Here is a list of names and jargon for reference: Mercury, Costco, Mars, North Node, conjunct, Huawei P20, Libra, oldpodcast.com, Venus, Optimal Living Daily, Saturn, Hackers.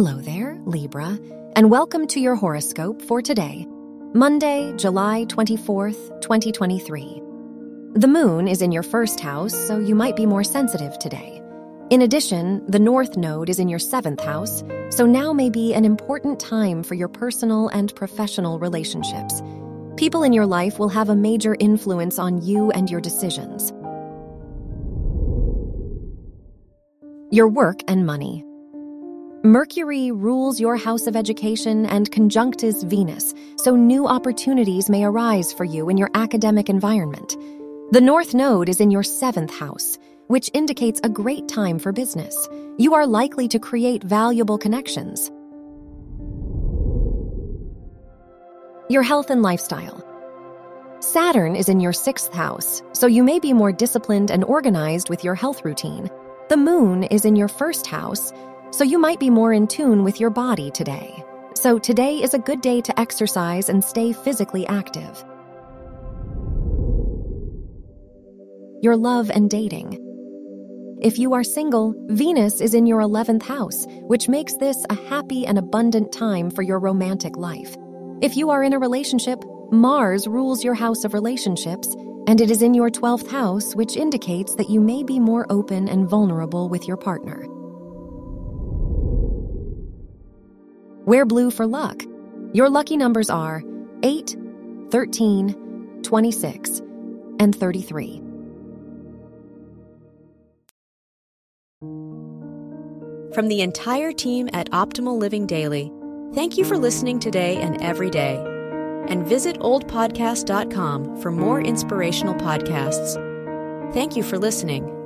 Hello there, Libra, and welcome to your horoscope for today, Monday, July 24th, 2023. The moon is in your first house, so you might be more sensitive today. In addition, the North Node is in your 7th house, so now may be an important time for your personal and professional relationships. People in your life will have a major influence on you and your decisions. Your work and money. Mercury rules your house of education and conjuncts Venus, so new opportunities may arise for you in your academic environment. The North Node is in your 7th house, which indicates a great time for business. You are likely to create valuable connections. Your health and lifestyle. Saturn is in your 6th house, so you may be more disciplined and organized with your health routine. The moon is in your 1st house, so you might be more in tune with your body today. So today is a good day to exercise and stay physically active. Your love and dating. If you are single, Venus is in your 11th house, which makes this a happy and abundant time for your romantic life. If you are in a relationship, Mars rules your house of relationships, and it is in your 12th house, which indicates that you may be more open and vulnerable with your partner. Wear blue for luck. Your lucky numbers are 8, 13, 26, and 33. From the entire team at Optimal Living Daily, thank you for listening today and every day. And visit oldpodcast.com for more inspirational podcasts. Thank you for listening.